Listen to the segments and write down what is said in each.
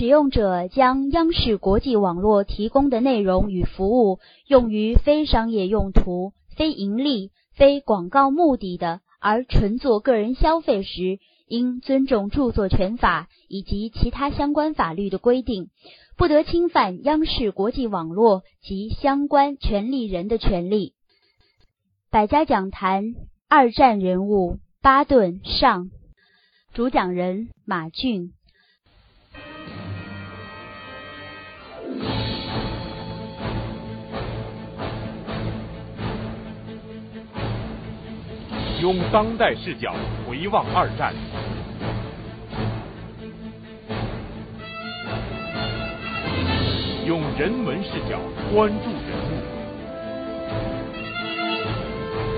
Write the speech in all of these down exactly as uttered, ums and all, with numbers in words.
使用者将央视国际网络提供的内容与服务用于非商业用途、非盈利、非广告目的的，而纯做个人消费时，应尊重著作权法以及其他相关法律的规定，不得侵犯央视国际网络及相关权利人的权利。百家讲坛二战人物巴顿上，主讲人马骏。用当代视角回望二战，用人文视角关注人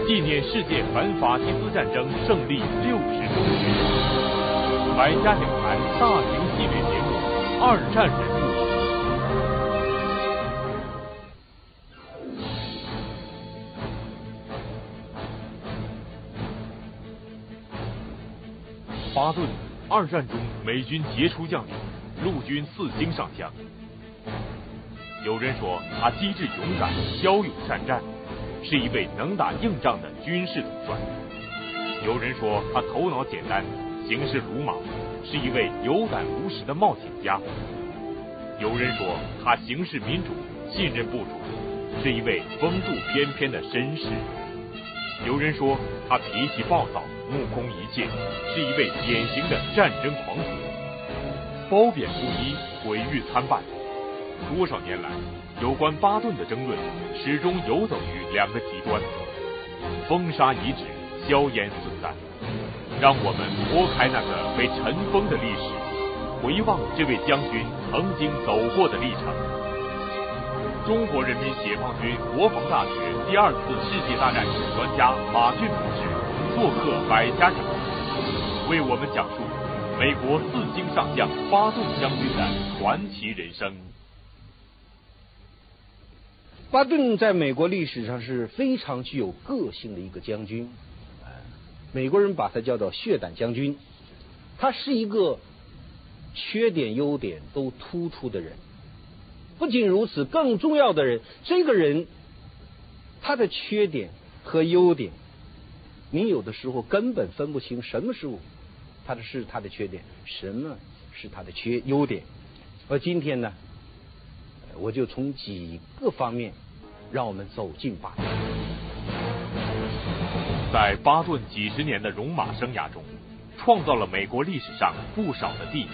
物，纪念世界反法西斯战争胜利六十周年。百家讲坛大型系列节目《二战人物》。巴顿，二战中美军杰出将领，陆军四星上将。有人说他机智勇敢、骁勇善战，是一位能打硬仗的军事统帅；有人说他头脑简单、行事鲁莽，是一位有胆无识的冒险家；有人说他行事民主、信任部署，是一位风度翩翩的绅士；有人说他脾气暴躁、目空一切，是一位典型的战争狂徒，褒贬不一，毁誉参半。多少年来，有关巴顿的争论始终游走于两个极端，风沙遗址，硝烟四散。让我们拨开那个被尘封的历史，回望这位将军曾经走过的历程。中国人民解放军国防大学第二次世界大战史专家马骏博士做客百家讲坛，为我们讲述美国四星上将巴顿将军的传奇人生。巴顿在美国历史上是非常具有个性的一个将军，美国人把他叫做血胆将军。他是一个缺点优点都突出的人，不仅如此，更重要的人，这个人他的缺点和优点你有的时候根本分不清什么是他的是他的缺点，什么是他的缺优点。而今天呢，我就从几个方面让我们走进巴顿。在巴顿几十年的戎马生涯中，创造了美国历史上不少的第一，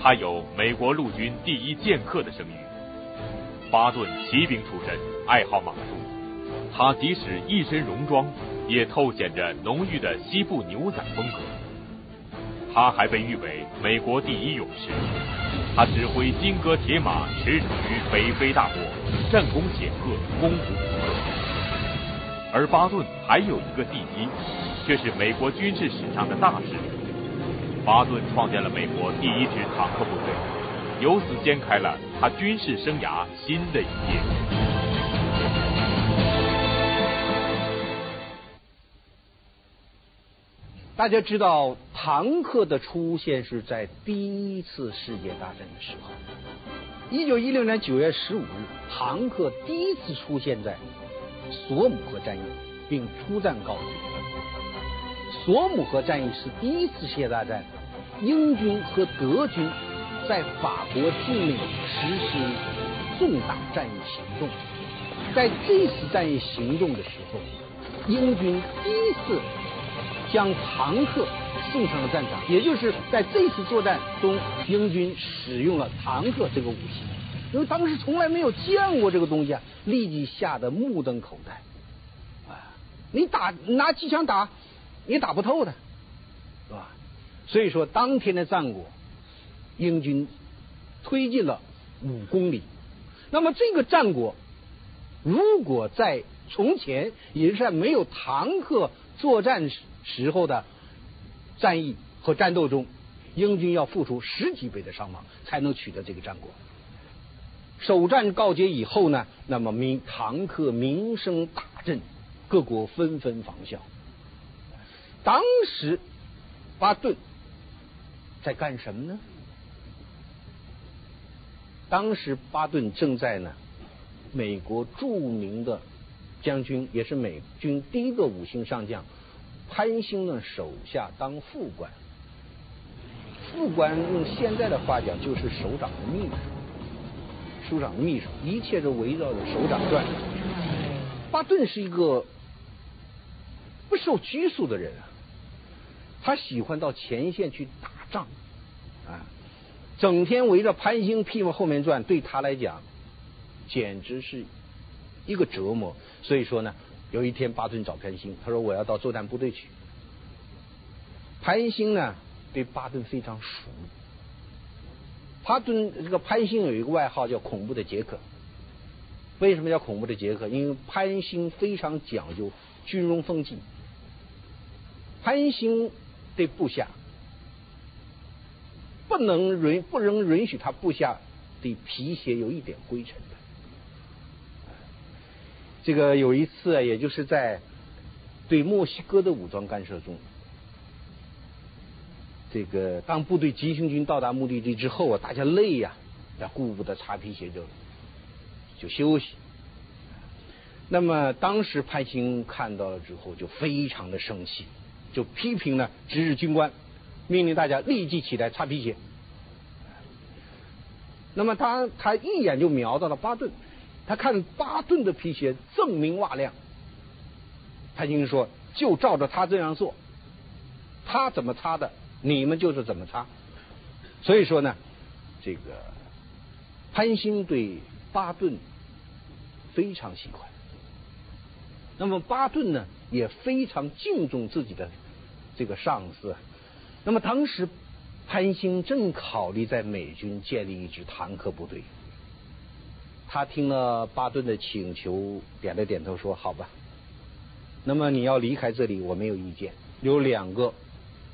他有美国陆军第一剑客的声誉。巴顿骑兵出身，爱好马术，他即使一身戎装，也透显着浓郁的西部牛仔风格。他还被誉为美国第一勇士，他指挥金戈铁马，驰骋于北非大漠，战功显赫，攻无不克。而巴顿还有一个第一，却是美国军事史上的大事。巴顿创建了美国第一支坦克部队，由此掀开了他军事生涯新的一页。大家知道，坦克的出现是在第一次世界大战的时候。一九一六年九月十五日，坦克第一次出现在索姆河战役，并出战告捷。索姆河战役是第一次世界大战英军和德军在法国境内实施重大战役行动。在这次战役行动的时候，英军第一次将坦克送上了战场，也就是在这次作战中，英军使用了坦克这个武器，因为当时从来没有见过这个东西啊，立即吓得目瞪口呆。啊，你打拿机枪打，也打不透的，是吧？所以说，当天的战果，英军推进了五公里。那么这个战果，如果在从前，也就是在没有坦克作战时，时候的战役和战斗中，英军要付出十几倍的伤亡才能取得这个战果。首战告捷以后呢，那么名坦克名声大振，各国纷纷仿效。当时巴顿在干什么呢？当时巴顿正在呢美国著名的将军，也是美军第一个五星上将潘兴呢手下当副官。副官用现在的话讲就是首长的秘书，首长的秘书，一切都围绕着首长转。巴顿是一个不受拘束的人啊，他喜欢到前线去打仗啊，整天围着潘兴屁股后面转，对他来讲简直是一个折磨。所以说呢，有一天巴顿找潘兴，他说我要到作战部队去。潘兴呢对巴顿非常熟，巴顿这个潘兴有一个外号叫恐怖的杰克。为什么叫恐怖的杰克？因为潘兴非常讲究军容风纪，潘兴对部下不能允不能允许他部下的皮鞋有一点灰尘的。这个有一次啊，也就是在对墨西哥的武装干涉中，这个当部队急行军到达目的地之后啊，大家累呀、啊，要顾不得擦皮鞋就就休息。那么当时潘兴看到了之后就非常的生气，就批评了值日军官，命令大家立即起来擦皮鞋。那么他他一眼就瞄到了巴顿，他看巴顿的皮鞋锃明瓦亮，潘兴说就照着他这样做，他怎么擦的你们就是怎么擦。所以说呢，这个潘兴对巴顿非常喜欢，那么巴顿呢也非常敬重自己的这个上司。那么当时潘兴正考虑在美军建立一支坦克部队，他听了巴顿的请求点了点头说好吧，那么你要离开这里我没有意见，有两个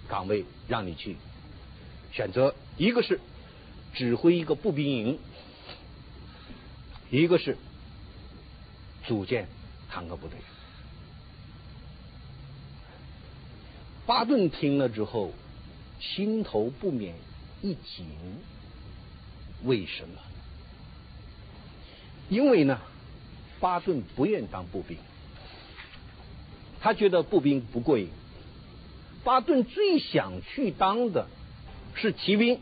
岗位让你去选择，一个是指挥一个步兵营，一个是组建坦克部队。巴顿听了之后心头不免一紧，为什么？因为呢巴顿不愿当步兵，他觉得步兵不过瘾，巴顿最想去当的是骑兵。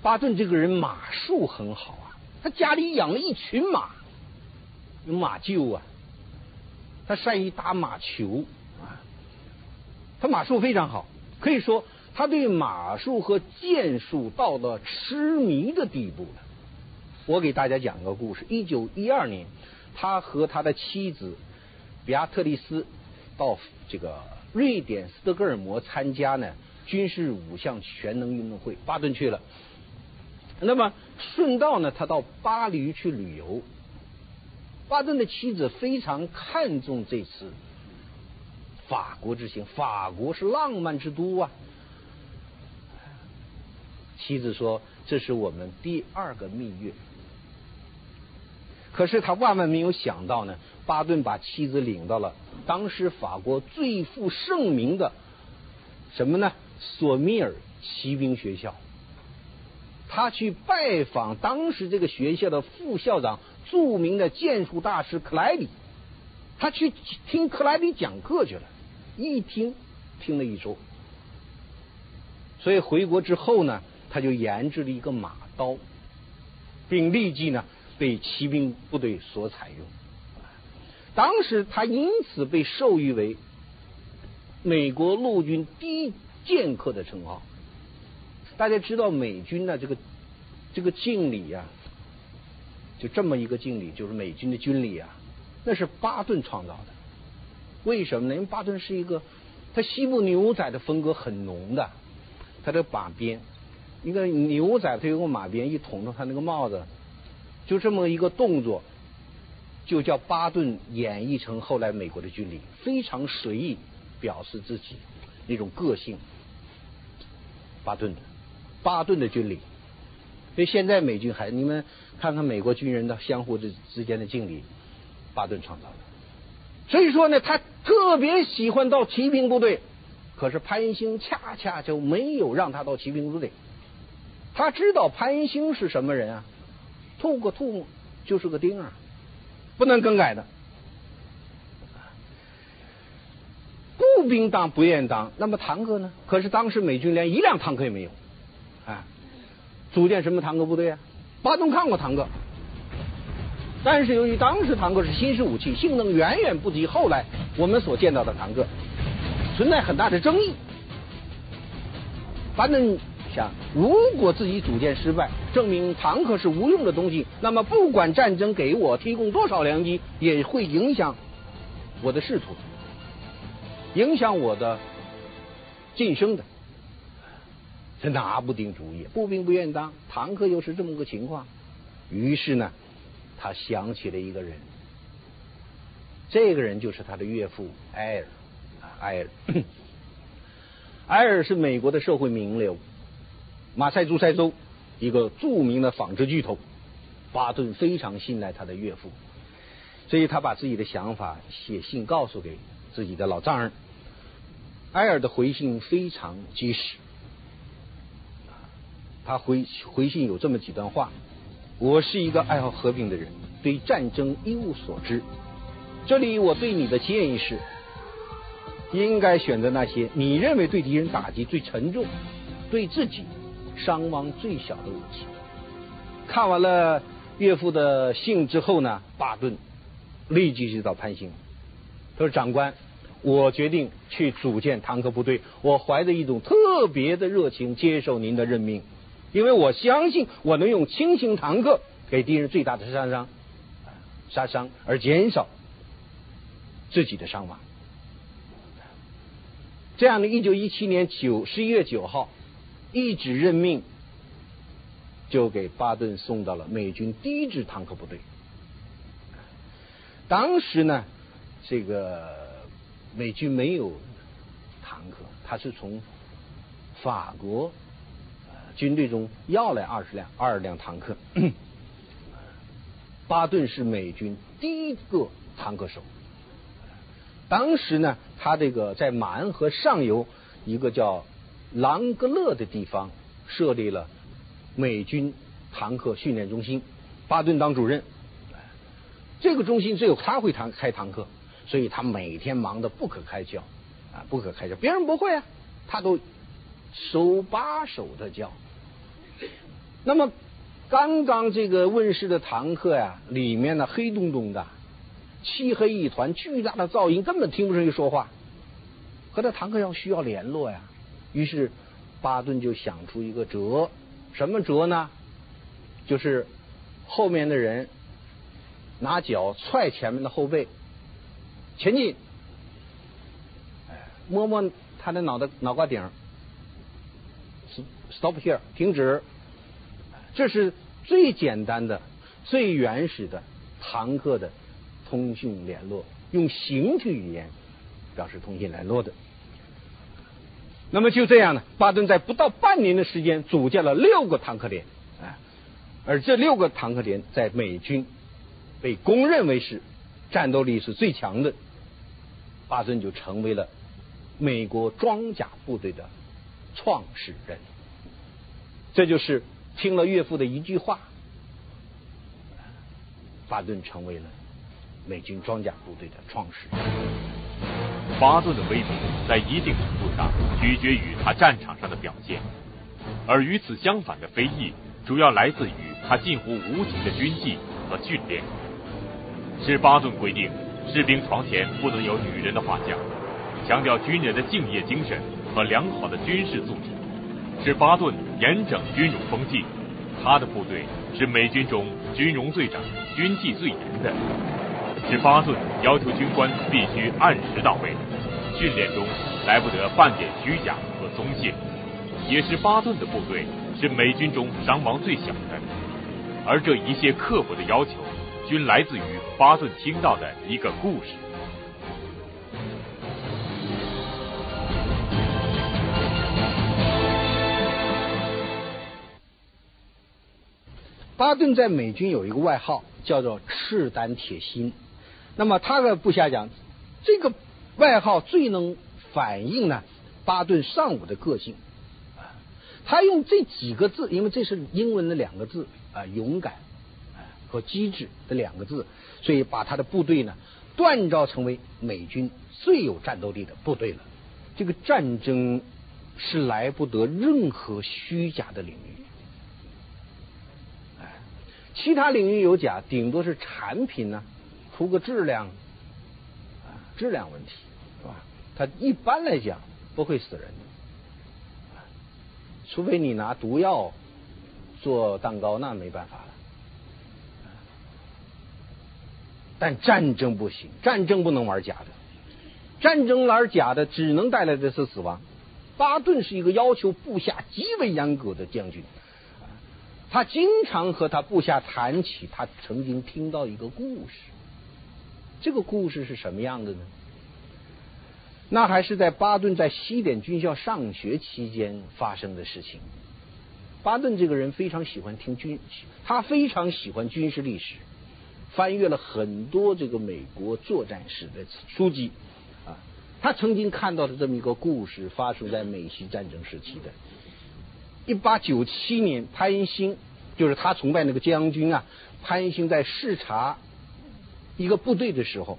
巴顿这个人马术很好啊，他家里养了一群马，有马厩啊，他善于打马球啊，他马术非常好，可以说他对马术和剑术到了痴迷的地步了。我给大家讲个故事，一九一二年，他和他的妻子比亚特丽斯到这个瑞典斯德哥尔摩参加呢军事五项全能运动会，巴顿去了。那么顺道呢，他到巴黎去旅游。巴顿的妻子非常看重这次法国之行，法国是浪漫之都啊。妻子说这是我们第二个蜜月，可是他万万没有想到呢，巴顿把妻子领到了当时法国最负盛名的什么呢？索米尔骑兵学校。他去拜访当时这个学校的副校长，著名的剑术大师克莱里，他去听克莱里讲课去了，一听听了一周。所以回国之后呢，他就研制了一个马刀，并立即呢被骑兵部队所采用。当时他因此被授予为美国陆军第一剑客的称号。大家知道美军呢这个这个敬礼啊，就这么一个敬礼，就是美军的军礼啊，那是巴顿创造的。为什么呢？因为巴顿是一个他西部牛仔的风格很浓的，他的马鞭，一个牛仔他有个马鞭一捅到他那个帽子，就这么一个动作就叫巴顿演绎成后来美国的军礼，非常随意表示自己那种个性。巴顿巴顿的军礼，所以现在美军还你们看看美国军人的相互之之间的敬礼，巴顿创造的。所以说呢他特别喜欢到骑兵部队，可是潘兴恰恰就没有让他到骑兵部队，他知道潘兴是什么人啊，吐个吐沫就是个钉啊，不能更改的。步兵当不愿当，那么坦克呢？可是当时美军连一辆坦克也没有，啊，组建什么坦克部队啊？巴顿看过坦克，但是由于当时坦克是新式武器，性能远远不及后来我们所见到的坦克，存在很大的争议。巴顿想，如果自己组建失败，证明坦克是无用的东西，那么不管战争给我提供多少良机，也会影响我的仕途，影响我的晋升的。他拿不定主意，步兵不愿当，坦克又是这么个情况。于是呢，他想起了一个人，这个人就是他的岳父埃尔。埃尔，埃尔是美国的社会名流，马赛诸塞州一个著名的纺织巨头。巴顿非常信赖他的岳父，所以他把自己的想法写信告诉给自己的老丈人。埃尔的回信非常及时，他回回信有这么几段话：我是一个爱好和平的人，对战争一无所知，这里我对你的建议是应该选择那些你认为对敌人打击最沉重，对自己伤亡最小的武器。看完了岳父的信之后呢，巴顿立即去找潘兴，他说：“长官，我决定去组建坦克部队，我怀着一种特别的热情接受您的任命，因为我相信我能用轻型坦克给敌人最大的杀伤，杀伤而减少自己的伤亡。”这样的一九一七年十一月九号。一纸任命就给巴顿送到了美军第一支坦克部队。当时呢，这个美军没有坦克，他是从法国军队中要来二十辆二辆坦克。巴顿是美军第一个坦克手。当时呢，他这个在马恩河上游一个叫朗格勒的地方设立了美军坦克训练中心，巴顿当主任。这个中心只有他会坦开坦克，所以他每天忙得不可开交啊，不可开交。别人不会啊，他都手把手的教。那么刚刚这个问世的坦克呀、啊，里面呢黑洞洞的，漆黑一团，巨大的噪音，根本听不出去说话。和这坦克要需要联络呀。于是巴顿就想出一个辙，什么辙呢？就是后面的人拿脚踹前面的后背，前进，摸摸他的脑袋脑瓜顶 ，stop here， 停止。这是最简单的、最原始的坦克的通讯联络，用形体语言表示通信联络的。那么就这样呢，巴顿在不到半年的时间组建了六个坦克连，啊，而这六个坦克连在美军被公认为是战斗力是最强的。巴顿就成为了美国装甲部队的创始人。这就是听了岳父的一句话，巴顿成为了美军装甲部队的创始人。巴顿的威名在一定程度上取决于他战场上的表现，而与此相反的非议主要来自于他近乎无情的军纪和训练。是巴顿规定士兵床前不能有女人的画像，强调军人的敬业精神和良好的军事素质，是巴顿严整军容风气。他的部队是美军中军容最长、军纪最严的，是巴顿要求军官必须按时到位，训练中来不得半点虚假和松懈，也是巴顿的部队是美军中伤亡最小的。而这一切刻薄的要求均来自于巴顿听到的一个故事。巴顿在美军有一个外号叫做赤胆铁心，那么他的部下讲，这个外号最能反映呢巴顿上午的个性。他用这几个字，因为这是英文的两个字啊、呃，勇敢、呃、和机智的两个字，所以把他的部队呢锻造成为美军最有战斗力的部队了。这个战争是来不得任何虚假的领域，哎、呃，其他领域有假，顶多是产品呢、啊、图个质量啊、呃、质量问题是吧？他一般来讲不会死人的。除非你拿毒药做蛋糕，那没办法了。但战争不行，战争不能玩假的，战争玩假的只能带来的是死亡。巴顿是一个要求部下极为严格的将军，他经常和他部下谈起他曾经听到一个故事。这个故事是什么样的呢？那还是在巴顿在西点军校上学期间发生的事情。巴顿这个人非常喜欢听军，他非常喜欢军事历史，翻阅了很多这个美国作战史的书籍啊。他曾经看到的这么一个故事，发生在美西战争时期的一八九七年，潘恩兴就是他崇拜那个将军啊。潘恩兴在视察一个部队的时候，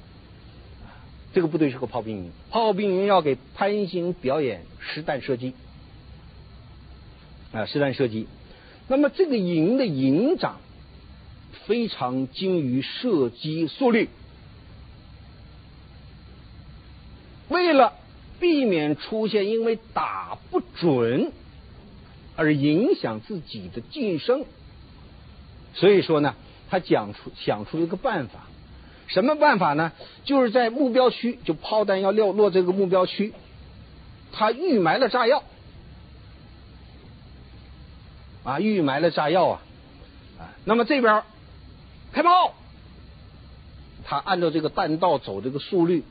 这个部队是个炮兵营，炮兵营要给潘恩兴表演实弹射击啊，实弹射击。那么这个营的营长非常精于射击速率，为了避免出现因为打不准而影响自己的晋升，所以说呢，他讲出想出了一个办法。什么办法呢？就是在目标区，就炮弹要落落这个目标区，他预埋了炸药啊，预埋了炸药啊啊。那么这边开炮，他按照这个弹道走这个速率，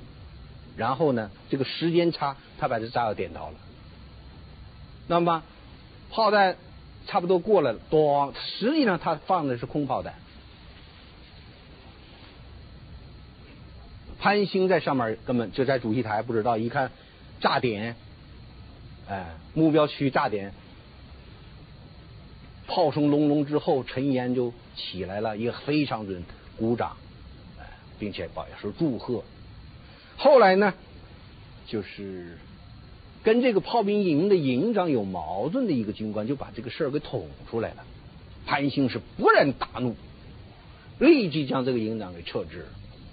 然后呢这个时间差，他把这炸药点到了。那么炮弹差不多过来了，咣！实际上他放的是空炮弹。潘兴在上面根本就在主席台不知道，一看炸点，哎，目标区炸点，炮声隆隆之后，陈岩就起来了，也非常准，鼓掌，哎，并且表示祝贺。后来呢，就是跟这个炮兵营的营长有矛盾的一个军官就把这个事儿给捅出来了，潘兴是勃然大怒，立即将这个营长给撤职，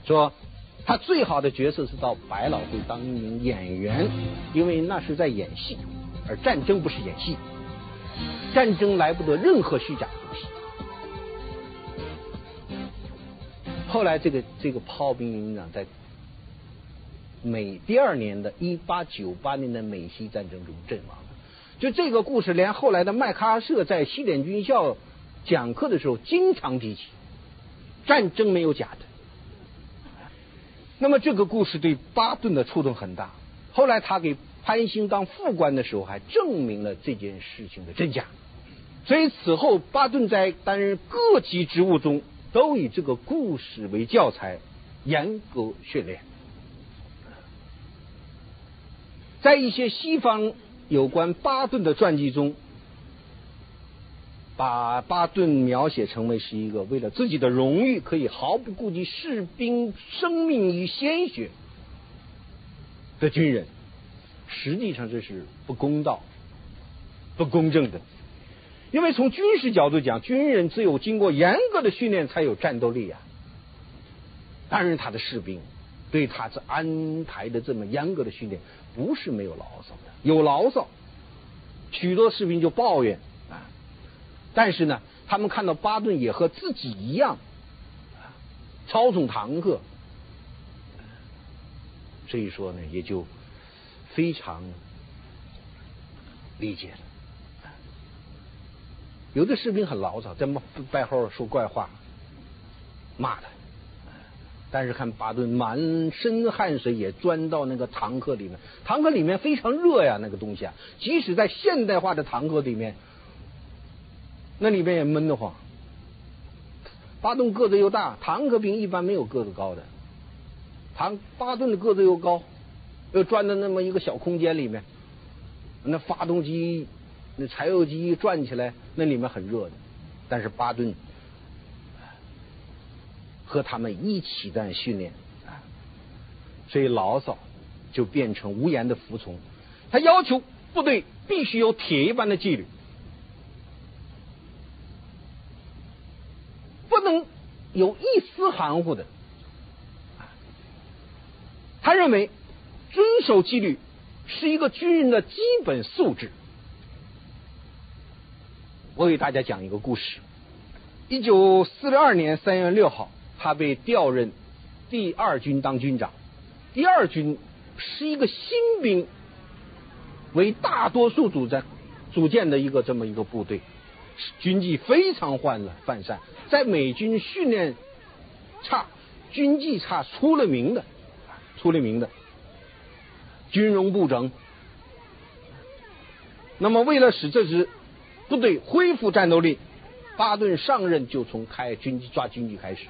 说。他最好的角色是到百老汇当一名演员，因为那是在演戏，而战争不是演戏，战争来不得任何虚假的东西。后来这个这个炮兵营长在美第二年的一八九八年的美西战争中阵亡了。就这个故事，连后来的麦克阿瑟在西点军校讲课的时候经常提起，战争没有假的。那么这个故事对巴顿的触动很大，后来他给潘兴当副官的时候还证明了这件事情的真假，所以此后巴顿在担任各级职务中都以这个故事为教材严格训练。在一些西方有关巴顿的传记中，把巴顿描写成为是一个为了自己的荣誉可以毫不顾及士兵生命与鲜血的军人，实际上这是不公道、不公正的。因为从军事角度讲，军人只有经过严格的训练才有战斗力啊。当然，他的士兵对他这安排的这么严格的训练，不是没有牢骚的，有牢骚，许多士兵就抱怨。但是呢，他们看到巴顿也和自己一样操纵堂客，所以说呢，也就非常理解了。有的士兵很牢骚，在背后说怪话，骂他，但是看巴顿满身汗水也钻到那个堂客里面，堂客里面非常热呀，那个东西啊，即使在现代化的堂客里面。那里边也闷得慌。巴顿个子又大，坦克兵一般没有个子高的，坦巴顿的个子又高，又钻到那么一个小空间里面，那发动机那柴油机一转起来，那里面很热的。但是巴顿和他们一起在训练，所以老嫂就变成无言的服从。他要求部队必须有铁一般的纪律，不能有一丝含糊的。他认为遵守纪律是一个军人的基本素质。我给大家讲一个故事。一九四二年三月六号，他被调任第二军当军长。第二军是一个新兵为大多数组在组建的一个这么一个部队，军纪非常涣乱泛滥，在美军训练差、军纪差出了名的，出了名的。军容不整。那么为了使这支部队恢复战斗力，巴顿上任就从开军纪抓军纪开始。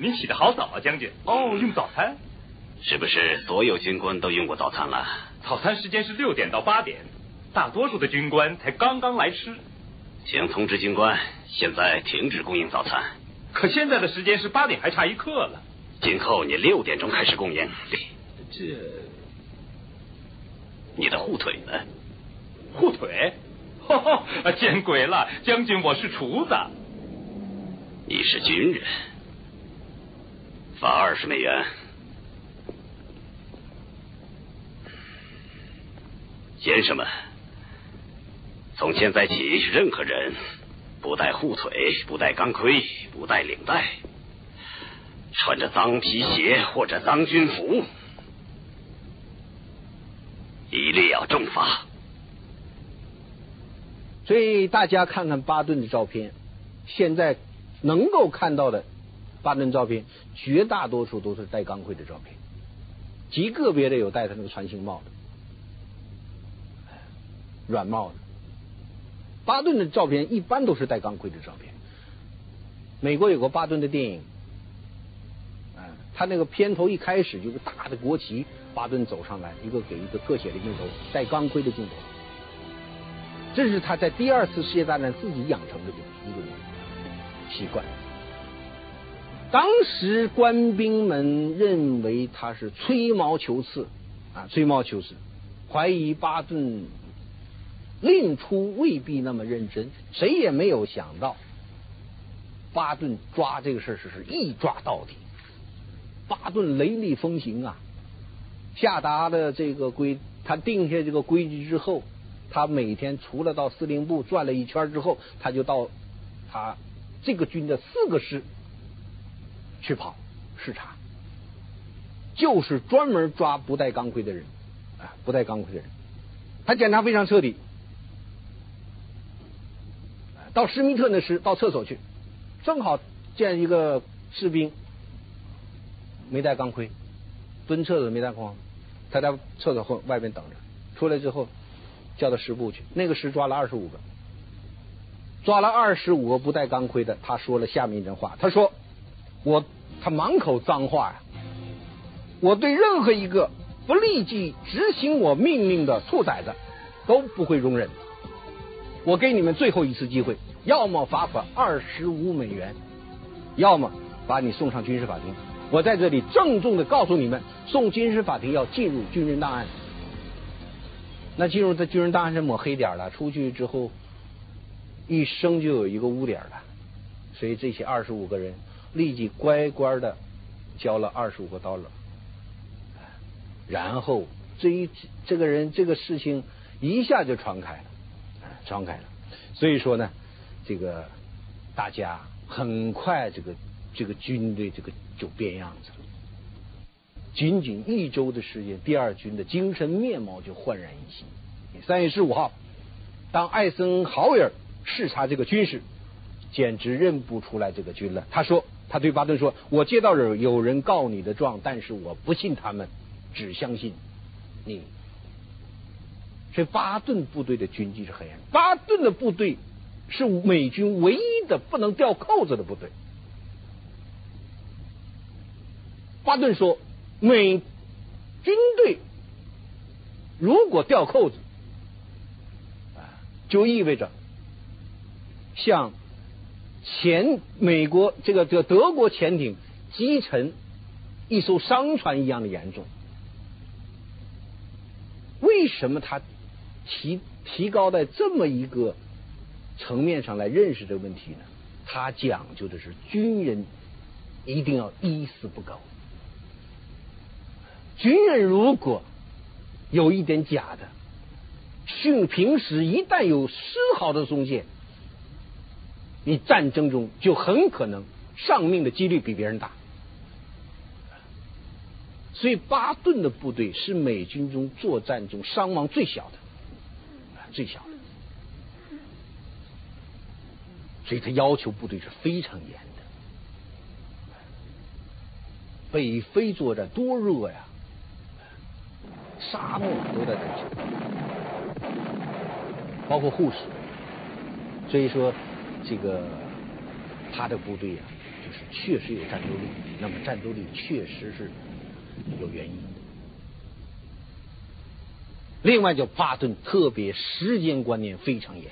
您起得好早啊，将军。哦，用早餐？是不是所有军官都用过早餐了？早餐时间是六点到八点，大多数的军官才刚刚来吃。请通知军官，现在停止供应早餐。可现在的时间是八点，还差一刻了。今后你六点钟开始供应。这，你的护腿呢？护腿？哈哈，见鬼了，将军，我是厨子。你是军人，罚二十美元。先生们，从现在起，任何人不带护腿、不带钢盔、不带领带，穿着脏皮鞋或者脏军服，一律要重罚。所以大家看看巴顿的照片，现在能够看到的巴顿照片，绝大多数都是带钢盔的照片，极个别的有戴他那个船形帽的。软帽的巴顿的照片一般都是戴钢盔的照片。美国有个巴顿的电影，嗯，他那个片头一开始有个大的国旗，巴顿走上来，一个给一个特写的镜头，戴钢盔的镜头。这是他在第二次世界大战自己养成的一个习惯。当时官兵们认为他是吹毛求疵啊，吹毛求疵，怀疑巴顿另出未必那么认真，谁也没有想到巴顿抓这个事是一抓到底。巴顿雷厉风行啊，下达的这个规，他定下这个规矩之后，他每天除了到司令部转了一圈之后，他就到他这个军的四个师去跑视察，就是专门抓不带钢盔的人啊，不带钢盔的人，他检查非常彻底。到施密特那时到厕所去，正好见一个士兵没带钢盔，蹲厕所没带框，他在厕所后外边等着，出来之后叫到师部去，那个师抓了二十五个，抓了二十五个不带钢盔的。他说了下面一段话，他说我他满口脏话呀、啊，我对任何一个不立即执行我命令的兔崽子都不会容忍。我给你们最后一次机会，要么罚款二十五美元，要么把你送上军事法庭。我在这里郑重的告诉你们，送军事法庭要进入军人档案。那进入的军人档案是抹黑点了，出去之后一生就有一个污点了。所以这些二十五个人立即乖乖的交了二十五个刀了，然后这一这个人这个事情一下就传开了。传开了，所以说呢，这个大家很快这个这个军队这个就变样子了。仅仅一周的时间，第二军的精神面貌就焕然一新。三月十五号，当艾森豪威尔视察这个军事，简直认不出来这个军了。他说，他对巴顿说：“我接到有有人告你的状，但是我不信他们，只相信你。”所以巴顿部队的军纪是黑暗，巴顿的部队是美军唯一的不能掉扣子的部队。巴顿说，美军队如果掉扣子，就意味着向前美国这个这个德国潜艇击沉一艘商船一样的严重。为什么他提提高在这么一个层面上来认识这个问题呢？他讲究的是军人一定要一丝不苟。军人如果有一点假的，训平时一旦有丝毫的松懈，你战争中就很可能丧命的几率比别人大。所以巴顿的部队是美军中作战中伤亡最小的，最小的。所以他要求部队是非常严的。北非作战多热呀，沙漠都在这里，包括护士。所以说这个他的部队啊，就是确实有战斗力，那么战斗力确实是有原因的。另外叫巴顿特别时间观念非常严。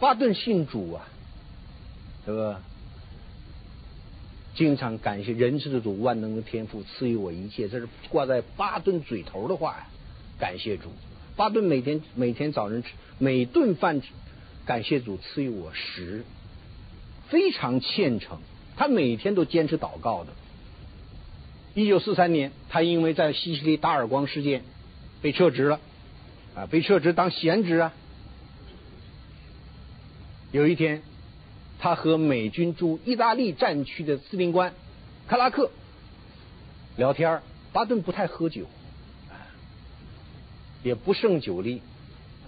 巴顿信主啊，对吧？经常感谢仁慈的主，万能的天父赐予我一切，这是挂在巴顿嘴头的话呀、啊。感谢主，巴顿每天每天早晨吃每顿饭吃，感谢主赐予我食，非常虔诚。他每天都坚持祷告的。一九四三年，他因为在西西里打耳光事件被撤职了，啊，被撤职当闲职啊。有一天，他和美军驻意大利战区的司令官克拉克聊天。巴顿不太喝酒，也不胜酒力，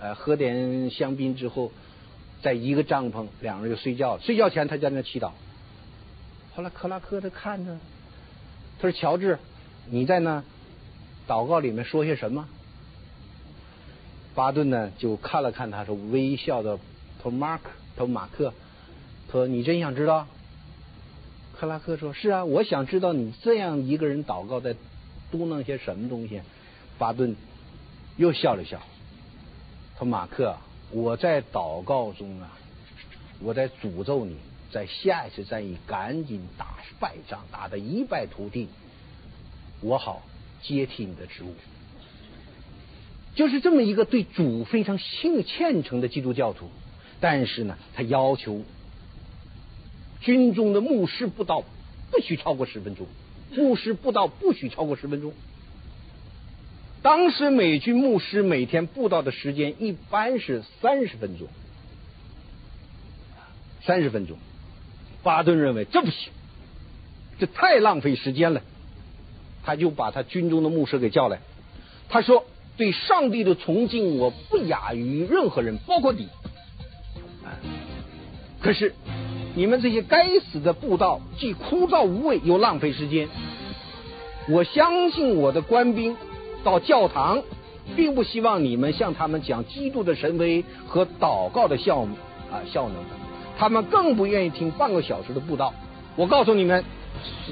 呃，喝点香槟之后，在一个帐篷，两人就睡觉。睡觉前，他在那祈祷。后来克拉克他看着。他说：“乔治，你在那祷告里面说些什么？”巴顿呢就看了看他，说微笑的头马克头马克，说：“你真想知道？”克拉克说：“是啊，我想知道你这样一个人祷告在嘟囔些什么东西。”巴顿又笑了笑，说：“马克，我在祷告中啊，我在诅咒你。”在下一次战役赶紧打败仗，打得一败涂地，我好接替你的职务。就是这么一个对主非常信虔诚的基督教徒，但是呢他要求军中的牧师布道不许超过十分钟，牧师布道不许超过十分钟。当时美军牧师每天布道的时间一般是三十分钟，三十分钟巴顿认为这不行，这太浪费时间了。他就把他军中的牧师给叫来，他说：“对上帝的崇敬我不亚于任何人，包括你。可是你们这些该死的布道既枯燥无味又浪费时间。我相信我的官兵到教堂，并不希望你们向他们讲基督的神威和祷告的效啊效能。”他们更不愿意听半个小时的布道。我告诉你们，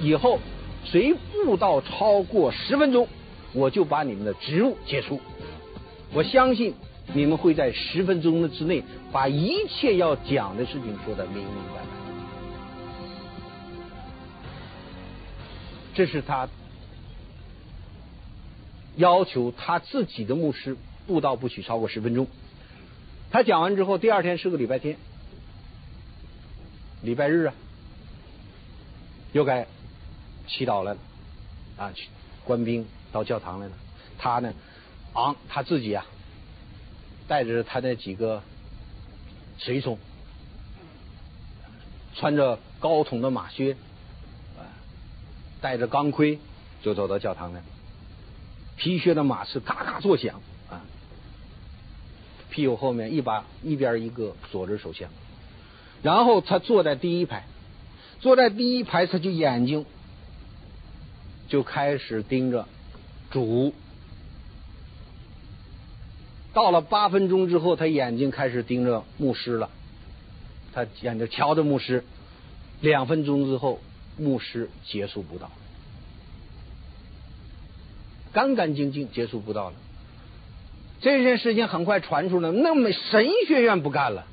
以后谁布道超过十分钟，我就把你们的职务解除。我相信你们会在十分钟之内把一切要讲的事情说得明明白白。这是他要求他自己的牧师布道不许超过十分钟。他讲完之后，第二天是个礼拜天。礼拜日啊，又该祈祷来了啊，官兵到教堂来了。他呢，昂、啊，他自己啊，带着他那几个随从，穿着高筒的马靴，啊，带着钢盔，就走到教堂来了。皮靴的马刺咔咔作响啊，屁股后面一把一边一个左轮手枪。然后他坐在第一排，坐在第一排，他就眼睛就开始盯着主。到了八分钟之后，他眼睛开始盯着牧师了。他沿着瞧着牧师，两分钟之后，牧师结束布道，干干净净结束布道了。这件事情很快传出来，那么神学院不干了，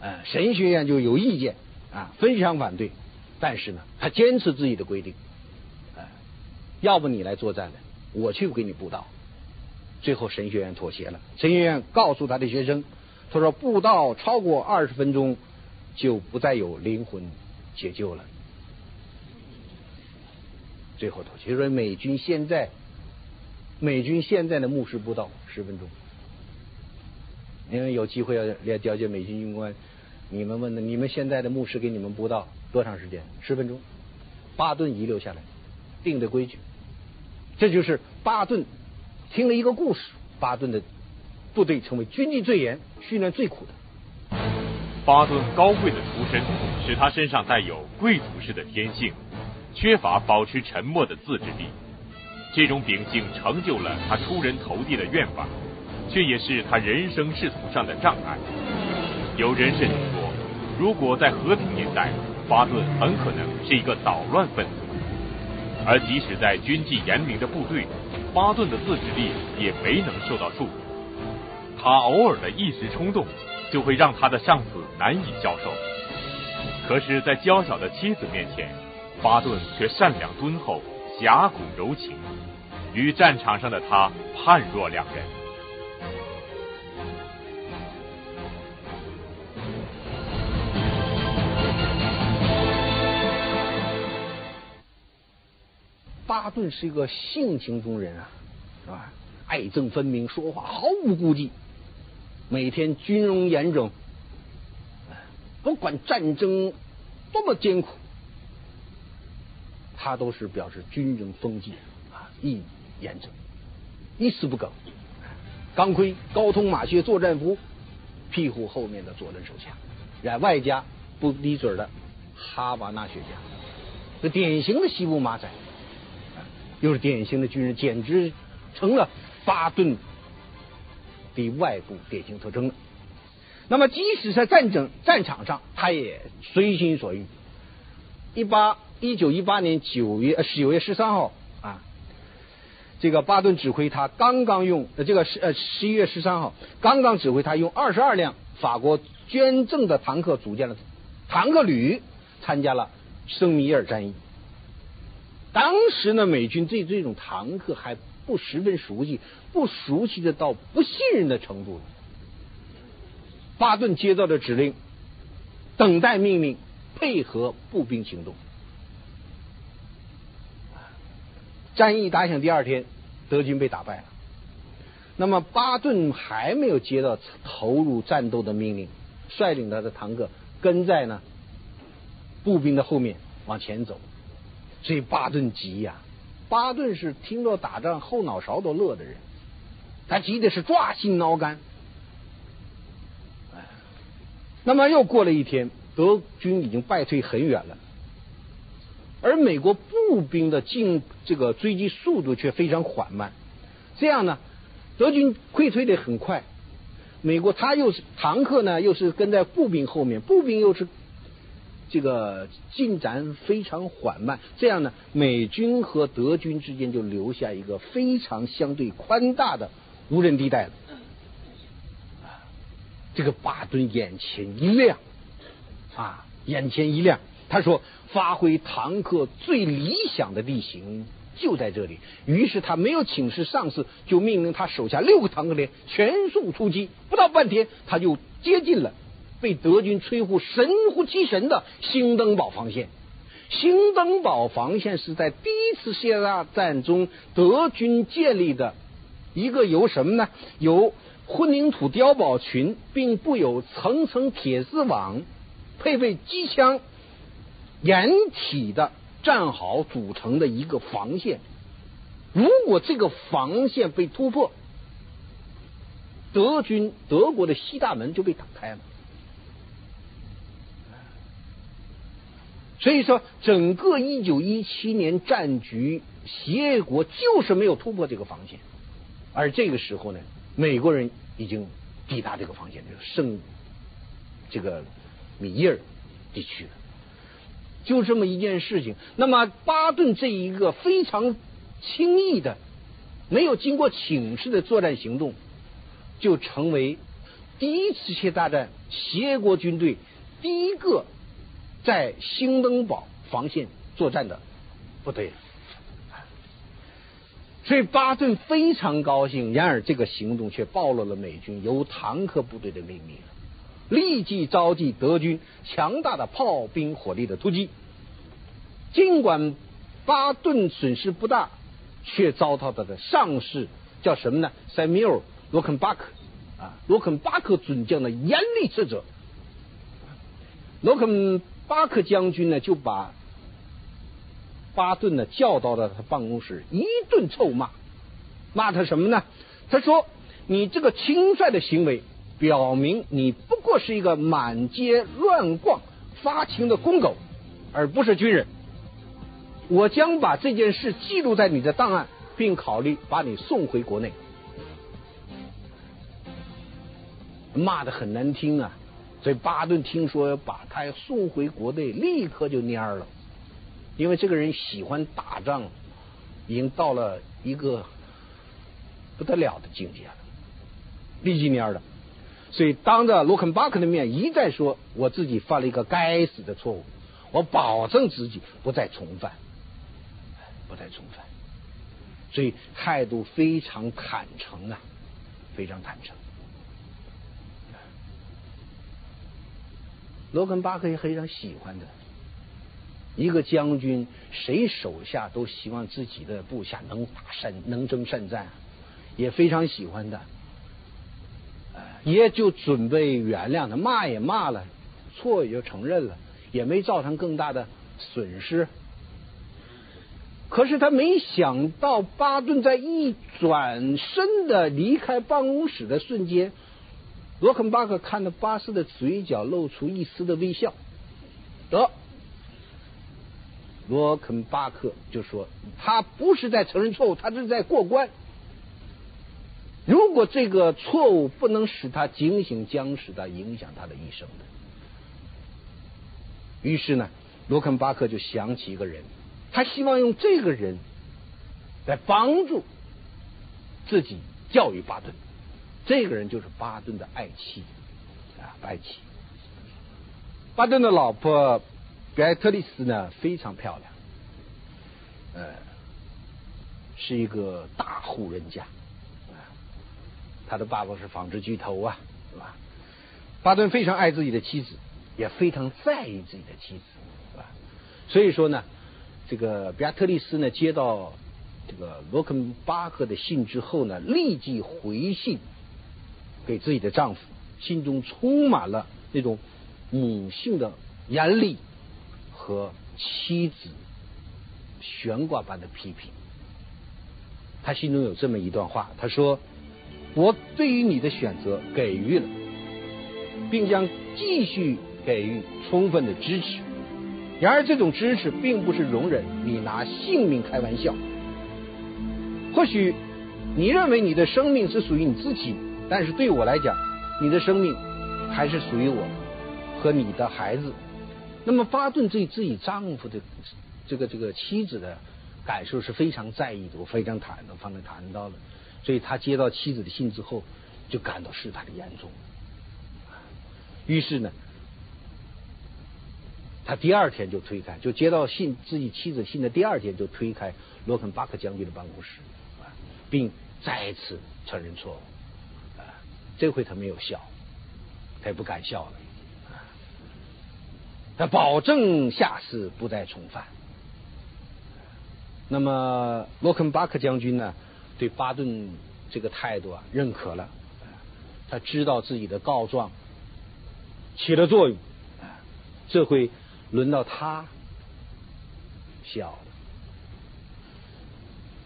哎、呃，神学院就有意见啊，非常反对。但是呢，他坚持自己的规定，哎、呃，要不你来作战了，我去给你布道。最后神学院妥协了，神学院告诉他的学生，他说布道超过二十分钟就不再有灵魂解救了。最后妥协，所以美军现在美军现在的牧师布道十分钟。因为有机会要了解美军军官，你们问的你们现在的牧师给你们布道多长时间？十分钟，巴顿遗留下来定的规矩。这就是巴顿听了一个故事，巴顿的部队成为军纪最严、训练最苦的。巴顿高贵的出身使他身上带有贵族式的天性，缺乏保持沉默的自制力。这种秉性成就了他出人头地的愿望，却也是他人生仕途上的障碍。有人甚至说，如果在和平年代，巴顿很可能是一个捣乱分子。而即使在军纪严明的部队，巴顿的自制力也没能受到束缚。他偶尔的一时冲动就会让他的上司难以消受，可是在娇小的妻子面前，巴顿却善良敦厚、侠骨柔情，与战场上的他判若两人。巴顿是一个性情中人啊，是吧？爱憎分明，说话毫无顾忌，每天军容严整，不管战争多么艰苦，他都是表示军人风纪啊，一严整，一丝不苟。钢盔、高筒马靴、作战服，屁股后面的左轮手枪，然外加不离嘴的哈瓦那雪茄，这典型的西部马仔。又是典型的军人，简直成了巴顿的外部典型特征了。那么即使在战争战场上，他也随心所欲。一八一九一八年九月九月十三号啊，这个巴顿指挥他刚刚用、呃、这个十呃十一月十三号刚刚指挥他用二十二辆法国捐赠的坦克组建了坦克旅，参加了圣米尔战役。当时呢，美军对这种坦克还不十分熟悉，不熟悉的到不信任的程度了。巴顿接到的指令，等待命令，配合步兵行动。战役打响第二天，德军被打败了。那么巴顿还没有接到投入战斗的命令，率领他的坦克跟在呢步兵的后面往前走。所以巴顿急呀、啊，巴顿是听到打仗后脑勺都乐的人，他急的是抓心挠肝。那么又过了一天，德军已经败退很远了，而美国步兵的进这个追击速度却非常缓慢。这样呢，德军溃退得很快，美国他又是坦克呢，又是跟在步兵后面，步兵又是。这个进展非常缓慢，这样呢，美军和德军之间就留下一个非常相对宽大的无人地带了。这个巴顿眼前一亮啊，眼前一亮，他说发挥坦克最理想的地形就在这里。于是他没有请示上司，就命令他手下六个坦克连全速出击。不到半天，他就接近了被德军吹呼神乎其神的兴登堡防线。兴登堡防线是在第一次世界大战中德军建立的一个由什么呢？由混凝土碉堡群，并布有层层铁丝网，配备机枪、掩体的战壕组成的一个防线。如果这个防线被突破，德军德国的西大门就被打开了。所以说，整个一九一七年战局，协约国就是没有突破这个防线。而这个时候呢，美国人已经抵达这个防线，这个胜这个米耶尔地区了。就这么一件事情，那么巴顿这一个非常轻易的、没有经过请示的作战行动，就成为第一次世界大战协国军队第一个在兴登堡防线作战的部队了。所以巴顿非常高兴，然而这个行动却暴露了美军由坦克部队的秘密了，立即遭际德军强大的炮兵火力的突击。尽管巴顿损失不大，却遭到他的上士叫什么呢？塞缪尔·罗肯巴克啊，罗肯巴克准将的严厉斥责。罗肯巴克将军呢，就把巴顿呢叫到了他办公室，一顿臭骂。骂他什么呢？他说：“你这个轻率的行为，表明你不过是一个满街乱逛发情的公狗，而不是军人。我将把这件事记录在你的档案，并考虑把你送回国内。”骂得很难听啊！所以巴顿听说要把他送回国内，立刻就蔫了，因为这个人喜欢打仗，已经到了一个不得了的境界了，立即蔫了。所以当着罗肯巴克的面一再说，我自己犯了一个该死的错误，我保证自己不再重犯，不再重犯。所以态度非常坦诚啊，非常坦诚。罗肯巴克也非常喜欢的一个将军，谁手下都希望自己的部下能打善能征善战，也非常喜欢的，也就准备原谅他，骂也骂了，错也就承认了，也没造成更大的损失。可是他没想到，巴顿在一转身的离开办公室的瞬间，罗肯巴克看到巴斯的嘴角露出一丝的微笑，得，罗肯巴克就说他不是在承认错误，他是在过关。如果这个错误不能使他警醒，将使他影响他的一生的。于是呢，罗肯巴克就想起一个人，他希望用这个人来帮助自己教育巴顿。这个人就是巴顿的爱妻啊，爱妻。巴顿的老婆比埃特丽丝呢，非常漂亮，呃，是一个大户人家。他的爸爸是纺织巨头啊，是吧？巴顿非常爱自己的妻子，也非常在意自己的妻子，是吧？所以说呢，这个比亚特丽斯呢接到这个罗肯巴克的信之后呢，立即回信给自己的丈夫，心中充满了那种母性的严厉和妻子悬挂般的批评。他心中有这么一段话，他说：我对于你的选择给予了，并将继续给予充分的支持。然而这种支持并不是容忍你拿性命开玩笑。或许你认为你的生命是属于你自己，但是对我来讲，你的生命还是属于我和你的孩子。那么巴顿对自己丈夫的这个这个妻子的感受是非常在意的，我非常坦的方面谈到了。所以他接到妻子的信之后，就感到事态的严重。于是呢，他第二天就推开，就接到信自己妻子信的第二天就推开罗肯巴克将军的办公室，并再次承认错误。这回他没有笑，他也不敢笑了。他保证下次不再重犯。那么罗肯巴克将军呢，对巴顿这个态度啊认可了，他知道自己的告状起了作用，这回轮到他笑了。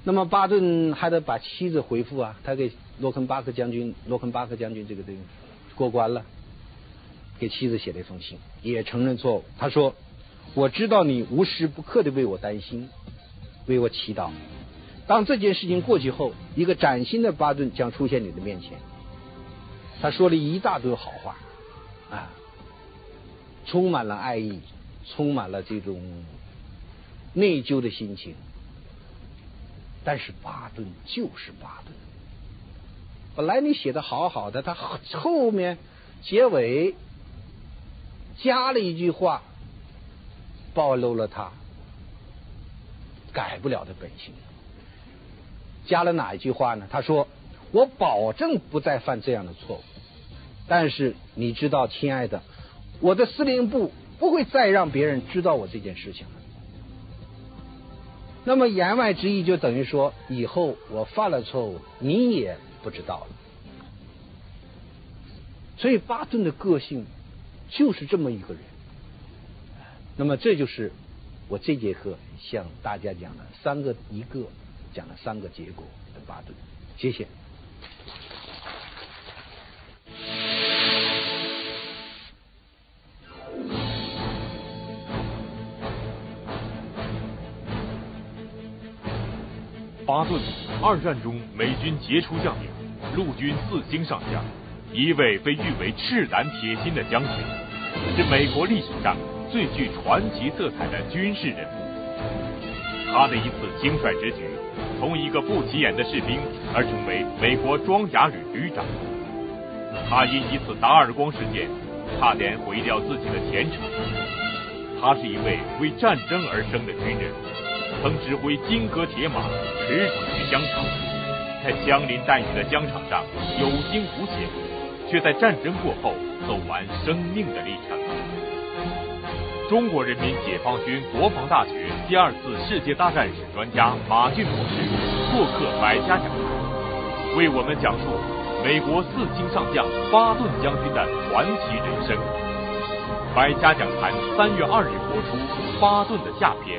那么巴顿还得把妻子回复啊，他给罗肯巴克将军罗肯巴克将军这个这个过关了，给妻子写了一封信，也承认错误。他说：我知道你无时不刻的为我担心，为我祈祷。当这件事情过去后，一个崭新的巴顿将出现你的面前。他说了一大堆好话啊，充满了爱意，充满了这种内疚的心情。但是巴顿就是巴顿，本来你写的好好的，他后面结尾加了一句话，暴露了他改不了的本性。加了哪一句话呢？他说我保证不再犯这样的错误，但是你知道亲爱的，我的司令部不会再让别人知道我这件事情了。那么言外之意就等于说，以后我犯了错误你也不知道了。所以巴顿的个性就是这么一个人。那么这就是我这节课向大家讲的三个一个讲了三个结果的巴顿。谢谢。巴顿，二战中美军杰出将领，陆军四星上将，一位被誉为赤胆铁心的将军，是美国历史上最具传奇色彩的军事人物。他的一次轻率之举，从一个不起眼的士兵而成为美国装甲旅旅长。他因一次打耳光事件，差点毁掉自己的前程。他是一位为战争而生的军人，曾指挥金戈铁马，驰骋于疆场。在枪林弹雨的疆场上有惊无险，却在战争过后走完生命的历程。中国人民解放军国防大学第二次世界大战史专家马骏博士做客百家讲坛，为我们讲述美国四星上将巴顿将军的传奇人生。百家讲坛三月二日播出《巴顿的下篇》。